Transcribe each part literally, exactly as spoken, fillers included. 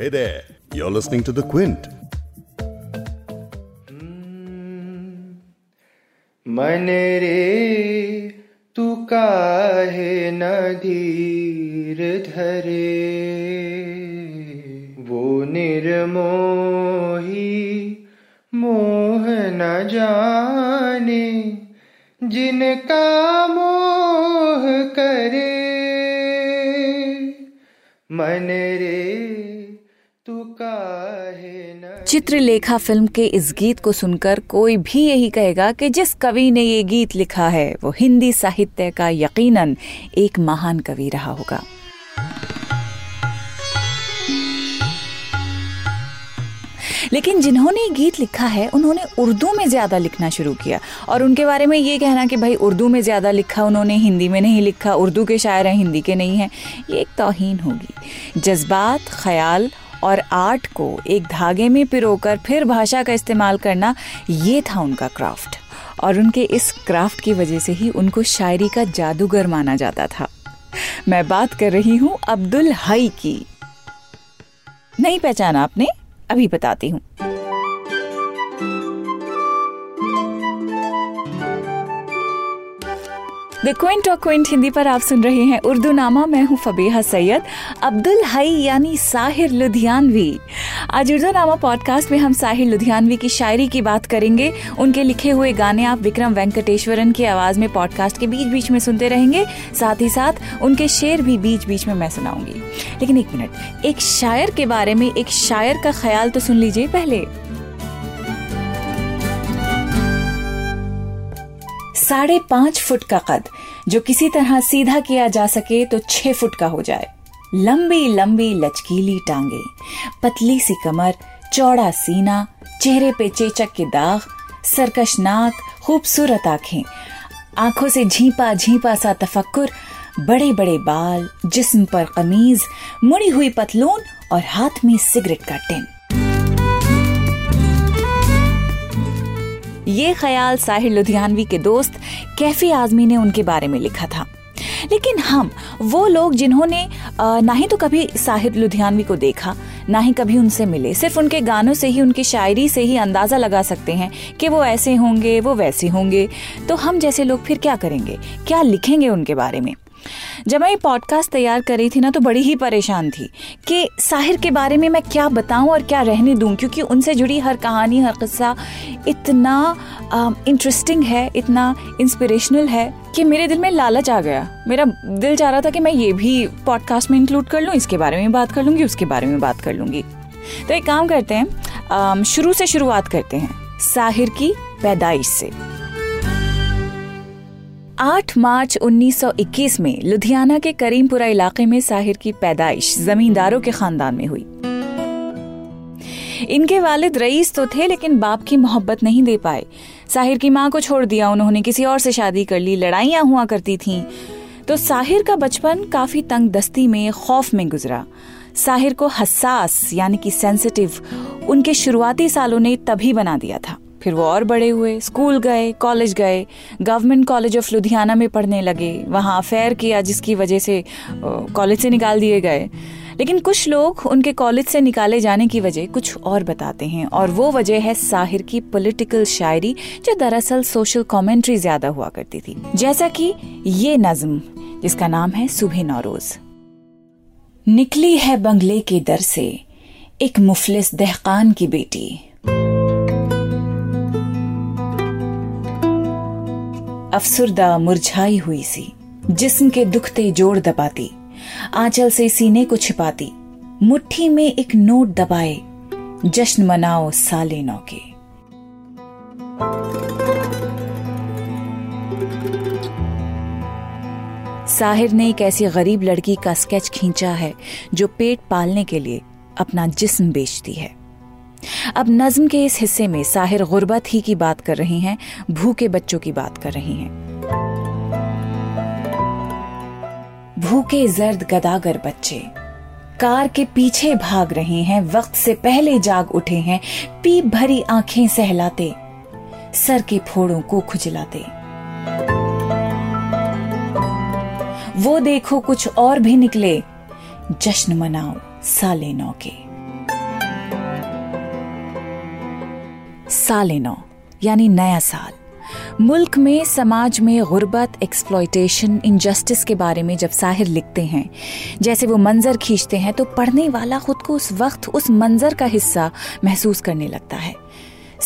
Hey there, you're listening to The Quint. मने रे तू काहे न धीर धरे, वो निर्मोही मोह न जाने, जिनका मोह करे. मन रे चित्रलेखा फिल्म के इस गीत को सुनकर कोई भी यही कहेगा कि जिस कवि ने ये गीत लिखा है वो हिंदी साहित्य का यकीनन एक महान कवि रहा होगा. लेकिन जिन्होंने गीत लिखा है उन्होंने उर्दू में ज़्यादा लिखना शुरू किया और उनके बारे में ये कहना कि भाई उर्दू में ज़्यादा लिखा उन्होंने, हिंदी में नहीं लिखा, उर्दू के शायर हैं हिंदी के नहीं हैं, ये एक तौहीन होगी. जज्बात, ख्याल और आर्ट को एक धागे में पिरोकर फिर भाषा का इस्तेमाल करना, ये था उनका क्राफ्ट. और उनके इस क्राफ्ट की वजह से ही उनको शायरी का जादूगर माना जाता था. मैं बात कर रही हूँ अब्दुल हई की. नहीं पहचाना आपने? अभी बताती हूँ. द क्विंट और क्विंट हिंदी पर आप सुन रहे हैं उर्दू नामा. मैं हूँ फबेहा सैयद. अब्दुल हई यानी साहिर लुधियानवी. आज उर्दू नामा पॉडकास्ट में हम साहिर लुधियानवी की शायरी की बात करेंगे. उनके लिखे हुए गाने आप विक्रम वेंकटेश्वरन की आवाज़ में पॉडकास्ट के बीच बीच में सुनते रहेंगे. साथ ही साथ उनके शेर भी बीच बीच में मैं सुनाऊंगी. लेकिन एक मिनट, एक शायर के बारे में, एक शायर का ख्याल तो सुन लीजिए पहले. साढ़े पांच फुट का कद जो किसी तरह सीधा किया जा सके तो छह फुट का हो जाए. लंबी लंबी लचकीली टांगे, पतली सी कमर, चौड़ा सीना, चेहरे पे चेचक के दाग, सरकश नाक, खूबसूरत आंखें, आंखों से झींपा झींपा सा तफक्कुर, बड़े बड़े बाल, जिस्म पर कमीज, मुड़ी हुई पतलून और हाथ में सिगरेट का टिन. ये ख्याल साहिर लुधियानवी के दोस्त कैफी आज़मी ने उनके बारे में लिखा था. लेकिन हम वो लोग जिन्होंने ना ही तो कभी साहिर लुधियानवी को देखा, ना ही कभी उनसे मिले, सिर्फ उनके गानों से ही, उनकी शायरी से ही अंदाज़ा लगा सकते हैं कि वो ऐसे होंगे, वो वैसे होंगे, तो हम जैसे लोग फिर क्या करेंगे, क्या लिखेंगे उनके बारे में. जब मैं ये पॉडकास्ट तैयार कर रही थी ना, तो बड़ी ही परेशान थी कि साहिर के बारे में मैं क्या बताऊं और क्या रहने दूं, क्योंकि उनसे जुड़ी हर कहानी, हर किस्सा इतना इंटरेस्टिंग है, इतना इंस्पिरेशनल है कि मेरे दिल में लालच आ गया. मेरा दिल चाह रहा था कि मैं ये भी पॉडकास्ट में इंक्लूड कर लूँ, इसके बारे में बात कर लूँगी, उसके बारे में बात कर लूँगी. तो एक काम करते हैं, शुरू से शुरुआत करते हैं, साहिर की पैदाइश से. आठ मार्च उन्नीस सौ इक्कीस में लुधियाना के करीमपुरा इलाके में साहिर की पैदाइश जमींदारों के खानदान में हुई. इनके वालिद रईस तो थे लेकिन बाप की मोहब्बत नहीं दे पाए. साहिर की माँ को छोड़ दिया उन्होंने, किसी और से शादी कर ली, लड़ाइयाँ हुआ करती थीं. तो साहिर का बचपन काफी तंग दस्ती में, खौफ में गुजरा. साहिर को हसास यानी कि सेंसिटिव उनके शुरुआती सालों ने तभी बना दिया था. फिर वो और बड़े हुए, स्कूल गए, कॉलेज गए, गवर्नमेंट कॉलेज ऑफ लुधियाना में पढ़ने लगे. वहाँ अफेयर किया जिसकी वजह से कॉलेज से निकाल दिए गए. लेकिन कुछ लोग उनके कॉलेज से निकाले जाने की वजह कुछ और बताते हैं और वो वजह है साहिर की पॉलिटिकल शायरी, जो दरअसल सोशल कमेंट्री ज़्यादा हुआ करती थी. जैसा कि ये नज़्म जिसका नाम है सुबह नौरोज़. निकली है बंगले के दर से एक मुफलिस दहकान की बेटी, अफसरदा मुरझाई हुई सी, जिस्म के दुखते जोड़ दबाती, आंचल से सीने को छिपाती, मुट्ठी में एक नोट दबाए, जश्न मनाओ साले नौ के. साहिर ने एक ऐसी गरीब लड़की का स्केच खींचा है जो पेट पालने के लिए अपना जिस्म बेचती है. अब नज्म के इस हिस्से में साहिर गुर्बत ही की बात कर रहे हैं, भूखे बच्चों की बात कर रहे हैं. भूखे जर्द गदागर बच्चे कार के पीछे भाग रहे हैं, वक्त से पहले जाग उठे हैं, पीप भरी आंखें सहलाते, सर के फोड़ों को खुजलाते. वो देखो कुछ और भी निकले, जश्न मनाओ साले नौ के. साले नौ यानी नया साल। मुल्क में, समाज में गुर्बत, एक्सप्लॉयटेशन, इनजस्टिस के बारे में जब साहिर लिखते हैं, जैसे वो मंजर खींचते हैं, तो पढ़ने वाला खुद को उस वक्त उस मंजर का हिस्सा महसूस करने लगता है।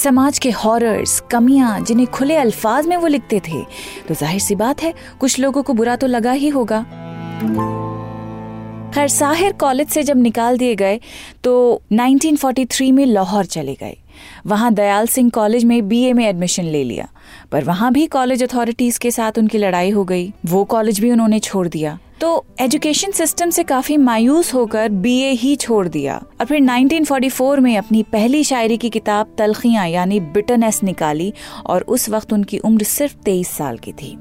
समाज के हॉरर्स, कमियां जिन्हें खुले अल्फाज में वो लिखते थे, तो जाहिर सी बात है कुछ लोगों को बुरा तो लगा ही होगा। खैर, साहिर कॉलेज से जब निकाल दिए गए तो उन्नीस सौ तैंतालीस में लाहौर चले गए। वहाँ दयाल सिंह कॉलेज में बीए में एडमिशन ले लिया, पर वहाँ भी कॉलेज अथॉरिटीज़ के साथ उनकी लड़ाई हो गई। वो कॉलेज भी उन्होंने छोड़ दिया। तो एजुकेशन सिस्टम से काफ़ी मायूस होकर बीए ही छोड़ दिया और फिर उन्नीस सौ चौवालीस में अपनी पहली शायरी की किताब तलखियाँ यानी बिटरनेस निकाली, और उस वक्त उनकी उम्र सिर्फ तेईस साल की थी।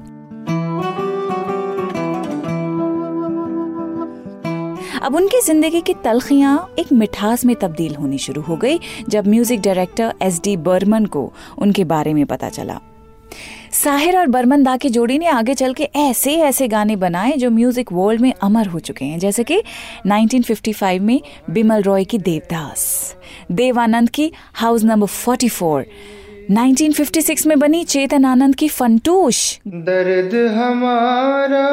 अब उनकी जिंदगी की तलखियाँ एक मिठास में तब्दील होनी शुरू हो गई जब music director S D Burman को उनके बारे में पता चला। साहिर और बर्मन दा की जोड़ी ने आगे चल के ऐसे ऐसे गाने बनाए जो म्यूजिक वर्ल्ड में अमर हो चुके हैं, जैसे कि उन्नीस सौ पचपन में बिमल रॉय की देवदास, देवानंद की हाउस नंबर चौवालीस, उन्नीस सौ छप्पन में बनी चेतन आनंद की फंटूश, दर्द हमारा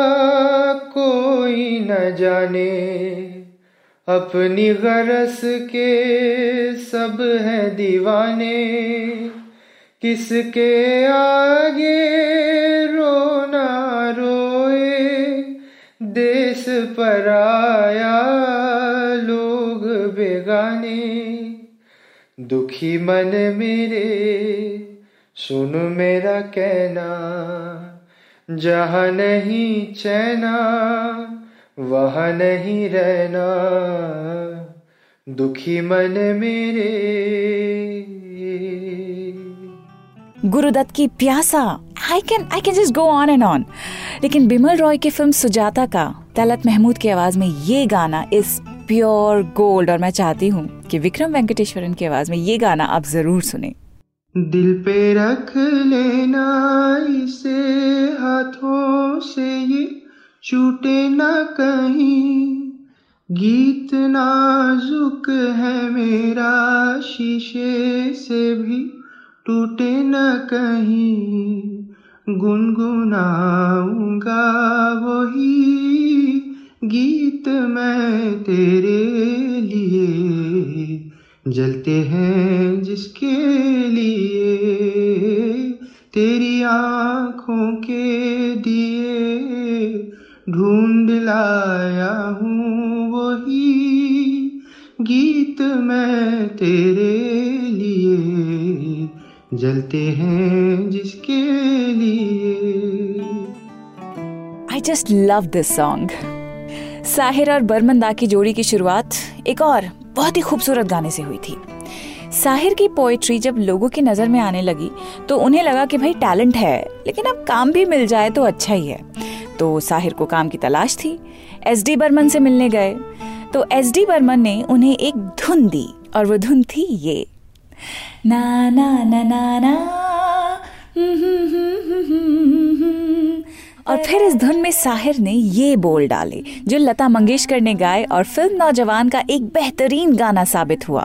कोई न जाने अपनी गरस के सब हैं दीवाने, किसके आगे रोना रोए देश पराया लोग बेगाने, दुखी मन मेरे सुन मेरा कहना, जहाँ नहीं चैना वहाँ नहीं रहना, दुखी मन मेरे। गुरुदत्त की Pyaasa, I can I can just go on and on. लेकिन बिमल रॉय की फिल्म सुजाता का तलत महमूद की आवाज में ये गाना इस प्योर गोल्ड, और मैं चाहती हूँ कि विक्रम वेंकटेश्वरन की आवाज में ये गाना आप जरूर सुने। दिल पे रख लेना इसे हाथों से ये छूटे ना कहीं, गीत नाजुक है मेरा शीशे से भी टूटे ना कहीं, गुनगुनाऊंगा वही गीत मैं तेरे लिए, जलते हैं जिसके लिए तेरी आँखों के दिए, ढूंढ लाया हूँ वही गीत मैं तेरे लिए, जलते हैं जिसके लिए। I just love this song. Sahir और बर्मन दा की जोड़ी की शुरुआत एक और बहुत ही खूबसूरत गाने से हुई थी। साहिर की पोएट्री जब लोगों की नज़र में आने लगी तो उन्हें लगा कि भाई टैलेंट है, लेकिन अब काम भी मिल जाए तो अच्छा ही है। तो साहिर को काम की तलाश थी। एस डी बर्मन से मिलने गए तो एस डी बर्मन ने उन्हें एक धुन दी, और वो धुन थी ये, ना ना ना ना ना, और फिर इस धुन में साहिर ने ये बोल डाले जो लता मंगेशकर ने गाए और फिल्म नौजवान का एक बेहतरीन गाना साबित हुआ।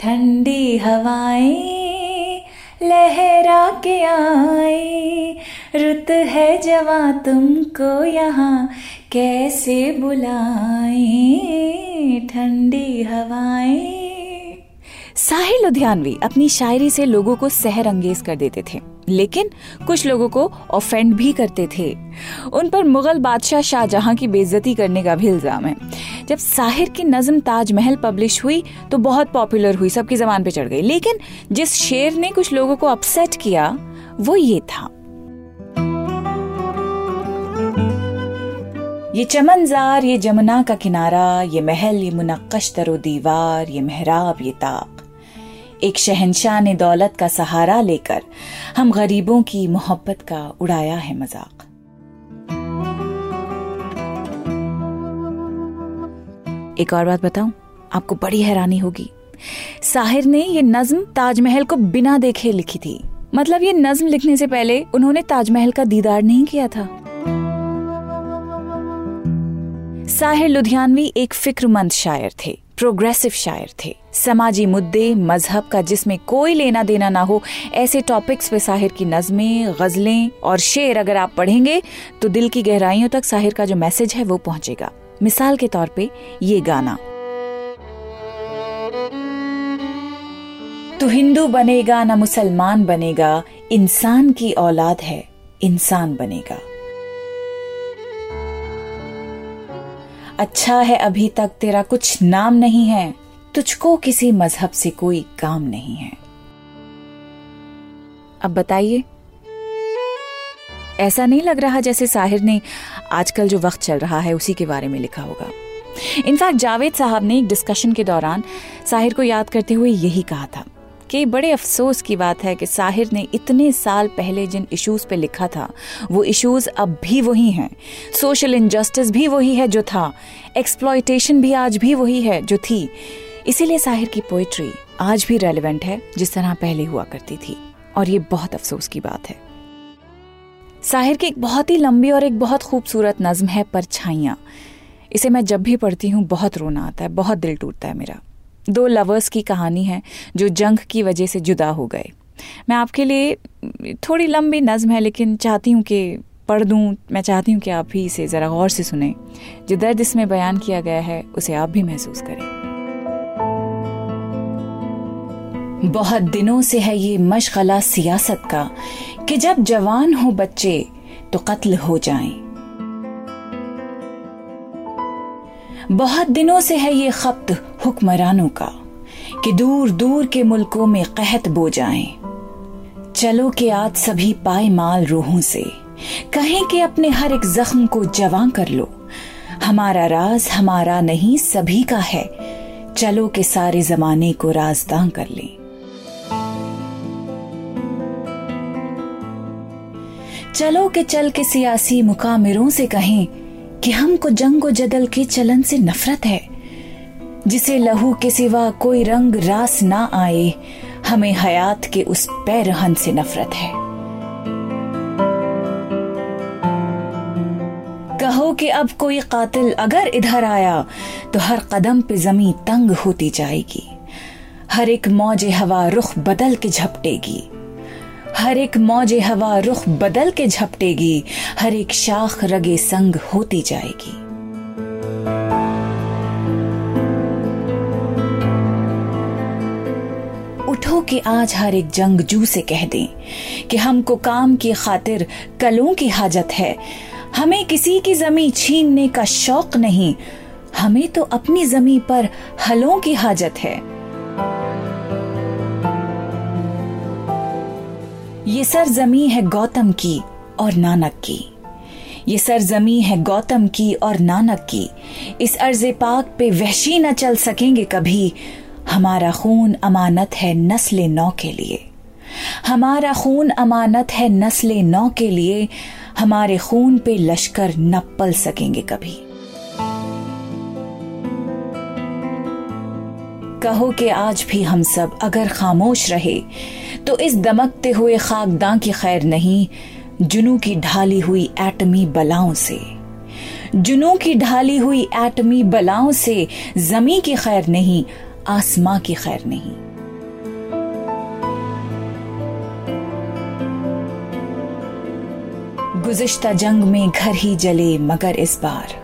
ठंडी हवाएं लहरा के आए, रुत है जवां तुमको यहाँ कैसे बुलाएं, ठंडी हवाएं। साहिर लुधियानवी अपनी शायरी से लोगों को सहर अंगेज कर देते थे, लेकिन कुछ लोगों को ऑफेंड भी करते थे। उन पर मुगल बादशाह शाहजहां की बेइज्जती करने का भी इल्जाम है। जब साहिर की नज़म ताज महल पब्लिश हुई तो बहुत पॉपुलर हुई, सबकी ज़बान पे चढ़ गई, लेकिन जिस शेर ने कुछ लोगों को अपसेट किया वो ये था, ये चमनजार ये जमुना का किनारा, ये महल ये मुनक्कश तरो दीवार, ये मेहराब ये ताक, एक शहंशाह ने दौलत का सहारा लेकर हम गरीबों की मोहब्बत का उड़ाया है मजाक। एक और बात बताऊं, आपको बड़ी हैरानी होगी, साहिर ने ये नज्म ताजमहल को बिना देखे लिखी थी। मतलब ये नज्म लिखने से पहले उन्होंने ताजमहल का दीदार नहीं किया था। साहिर लुधियानवी एक फिक्रमंद शायर थे, प्रोग्रेसिव शायर थे। समाजी मुद्दे, मजहब का जिसमें कोई लेना देना ना हो, ऐसे टॉपिक्स पे साहिर की नज़में, गज़लें और शेर अगर आप पढ़ेंगे तो दिल की गहराइयों तक साहिर का जो मैसेज है वो पहुंचेगा। मिसाल के तौर पे ये गाना, तू हिंदू बनेगा ना मुसलमान बनेगा, इंसान की औलाद है इंसान बनेगा। अच्छा है अभी तक तेरा कुछ नाम नहीं है, तुझको किसी मजहब से कोई काम नहीं है। अब बताइए, ऐसा नहीं लग रहा जैसे साहिर ने आजकल जो वक्त चल रहा है उसी के बारे में लिखा होगा। इनफैक्ट जावेद साहब ने एक डिस्कशन के दौरान साहिर को याद करते हुए यही कहा था कि बड़े अफसोस की बात है कि साहिर ने इतने साल पहले जिन इश्यूज पे लिखा था वो इश्यूज अब भी वही हैं। सोशल इनजस्टिस भी वही है जो था, एक्सप्लॉयटेशन भी आज भी वही है जो थी। इसीलिए साहिर की पोइट्री आज भी रेलेवेंट है जिस तरह पहले हुआ करती थी, और ये बहुत अफसोस की बात है। साहिर की एक बहुत ही लंबी और एक बहुत खूबसूरत नज्म है परछाइयाँ। इसे मैं जब भी पढ़ती हूँ बहुत रोना आता है, बहुत दिल टूटता है मेरा। दो लवर्स की कहानी है जो जंग की वजह से जुदा हो गए। मैं आपके लिए थोड़ी लंबी नज़्म है लेकिन चाहती हूँ कि पढ़ दूँ, मैं चाहती हूँ कि आप भी इसे ज़रा गौर से सुनें। जो दर्द इसमें बयान किया गया है उसे आप भी महसूस करें। बहुत दिनों से है ये मशगला सियासत का कि जब जवान हो बच्चे तो कत्ल हो जाएं। बहुत दिनों से है ये खप्त हुक्मरानों का कि दूर दूर के मुल्कों में कहत बो जाएं। चलो के आज सभी पायमाल रूहों से कहें कि अपने हर एक जख्म को जवां कर लो। हमारा राज हमारा नहीं सभी का है, चलो के सारे जमाने को राजदां कर लें। चलो के चल के सियासी मुकामिरों से कहें कि हमको जंगो जदल के चलन से नफरत है। जिसे लहू के सिवा कोई रंग रास ना आए, हमें हयात के उस पैरहन से नफरत है। कहो कि अब कोई कातिल अगर इधर आया तो हर कदम पे जमीन तंग होती जाएगी। हर एक मौजे हवा रुख बदल के झपटेगी, हर एक मौजे हवा रुख बदल के झपटेगी, हर एक शाख रगे संग होती जाएगी। उठो कि आज हर एक जंगजू से कह दें कि हमको काम की खातिर कलों की हाजत है। हमें किसी की जमीन छीनने का शौक नहीं, हमें तो अपनी जमीन पर हलों की हाजत है। ये सरजमी है गौतम की और नानक की, ये सरजमी है गौतम की और नानक की। इस अर्ज़े पाक पे वहशी न चल सकेंगे कभी। हमारा खून अमानत है नस्ल नौ के लिए, हमारा खून अमानत है नस्ल नौ के लिए। हमारे खून पे लश्कर न पल सकेंगे कभी। कहो कि आज भी हम सब अगर खामोश रहे तो इस दमकते हुए खाकदां की खैर नहीं, जुनू की ढाली हुई एटमी बलाओं से, जुनू की ढाली हुई एटमी बलाओं से जमी की खैर नहीं, आसमां की खैर नहीं। गुज़िश्ता जंग में घर ही जले मगर इस बार,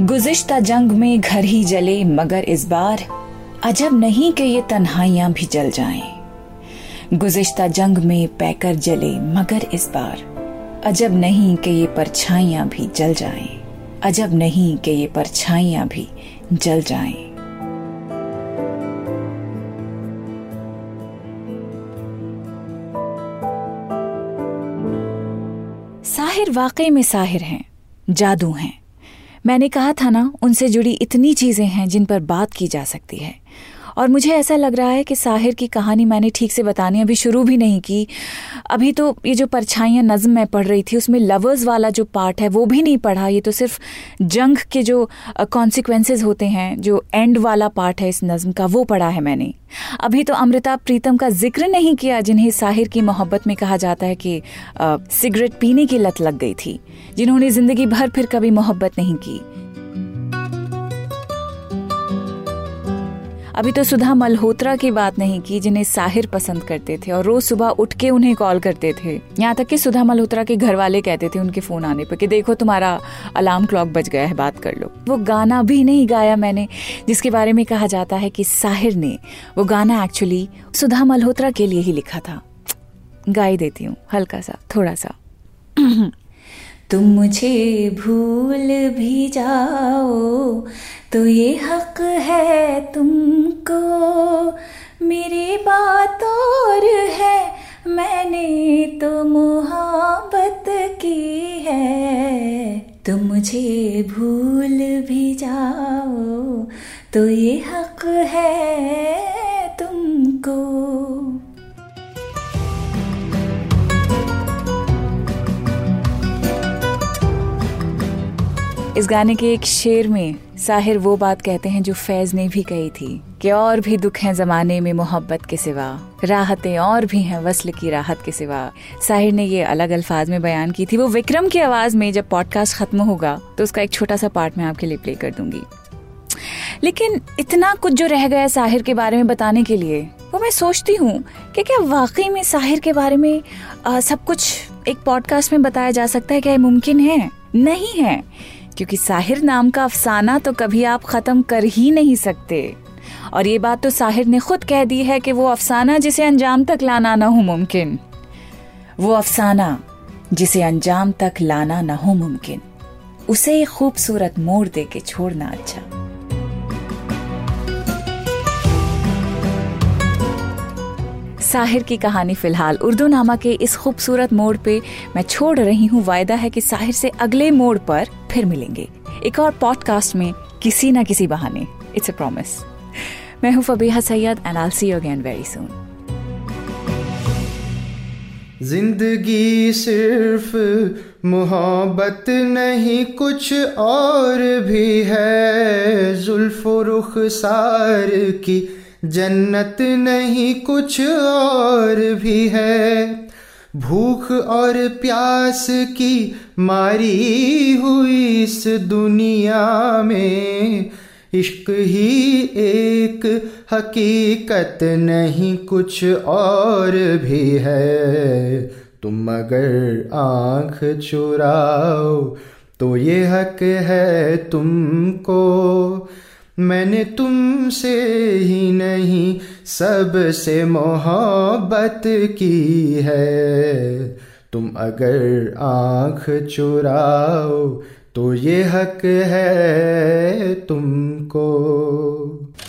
गुज़िश्ता जंग में घर ही जले मगर इस बार, अजब नहीं कि ये तन्हाइयां भी जल जाएं। गुज़िश्ता जंग में पैकर जले मगर इस बार, अजब नहीं कि ये परछाइयां भी जल जाएं, अजब नहीं कि ये परछाइयां भी जल जाएं। साहिर वाकई में साहिर हैं, जादू हैं। मैंने कहा था ना उनसे जुड़ी इतनी चीजें हैं जिन पर बात की जा सकती है, और मुझे ऐसा लग रहा है कि साहिर की कहानी मैंने ठीक से बतानी अभी शुरू भी नहीं की। अभी तो ये जो परछाइयाँ नज़म मैं पढ़ रही थी उसमें लवर्स वाला जो पार्ट है वो भी नहीं पढ़ा। ये तो सिर्फ जंग के जो कॉन्सिक्वेंसेस होते हैं, जो एंड वाला पार्ट है इस नज़म का, वो पढ़ा है मैंने। अभी तो अमृता प्रीतम का जिक्र नहीं किया जिन्हें साहिर की मोहब्बत में कहा जाता है कि आ, सिगरेट पीने की लत लग गई थी, जिन्होंने ज़िंदगी भर फिर कभी मोहब्बत नहीं की। अभी तो सुधा मल्होत्रा की बात नहीं की जिन्हें साहिर पसंद करते थे और रोज सुबह उठ के उन्हें कॉल करते थे। यहाँ तक कि सुधा मल्होत्रा के घर वाले कहते थे उनके फोन आने पर कि देखो तुम्हारा अलार्म क्लॉक बज गया है, बात कर लो। वो गाना भी नहीं गाया मैंने जिसके बारे में कहा जाता है कि साहिर ने वो गाना एक्चुअली सुधा मल्होत्रा के लिए ही लिखा था। गाई देती हूँ हल्का सा, थोड़ा सा। तुम मुझे भूल भी जाओ तो ये हक है तुमको, मेरी बात और है, मैंने तो मोहब्बत की है। तुम मुझे भूल भी जाओ तो ये हक है तुमको। इस गाने के एक शेर में साहिर वो बात कहते हैं जो फैज़ ने भी कही थी कि और भी दुख हैं ज़माने में मोहब्बत के सिवा, राहतें और भी हैं वस्ल की राहत के सिवा। साहिर ने ये अलग अल्फाज में बयान की थी। वो विक्रम की आवाज़ में जब पॉडकास्ट ख़त्म होगा तो उसका एक छोटा सा पार्ट मैं आपके लिए प्ले कर दूंगी। लेकिन इतना कुछ जो रह गया साहिर के बारे में बताने के लिए, वो मैं सोचती हूँ कि क्या वाकई में साहिर के बारे में आ, सब कुछ एक पॉडकास्ट में बताया जा सकता है? क्या ये मुमकिन है? नहीं है, क्योंकि साहिर नाम का अफसाना तो कभी आप ख़त्म कर ही नहीं सकते। और ये बात तो साहिर ने खुद कह दी है कि वो अफसाना जिसे अंजाम तक लाना ना हो मुमकिन, वो अफसाना जिसे अंजाम तक लाना ना हो मुमकिन, उसे एक खूबसूरत मोड़ दे के छोड़ना अच्छा। साहिर की कहानी फिलहाल उर्दू नामा के इस खूबसूरत मोड़ पे मैं छोड़ रही हूँ। वायदा है कि साहिर से अगले मोड़ पर फिर मिलेंगे एक और पॉडकास्ट में, किसी ना किसी बहाने। It's a promise. मैं हूँ Fabiha Syed and I will see you again very soon. जिंदगी सिर्फ मोहब्बत नहीं, कुछ और भी है। जुल्फ रुख सार की जन्नत नहीं, कुछ और भी है। भूख और प्यास की मारी हुई इस दुनिया में, इश्क ही एक हकीकत नहीं, कुछ और भी है। तुम अगर आँख चुराओ तो ये हक है तुमको, मैंने तुमसे ही नहीं सबसे मोहब्बत की है। तुम अगर आँख चुराओ तो ये हक है तुमको।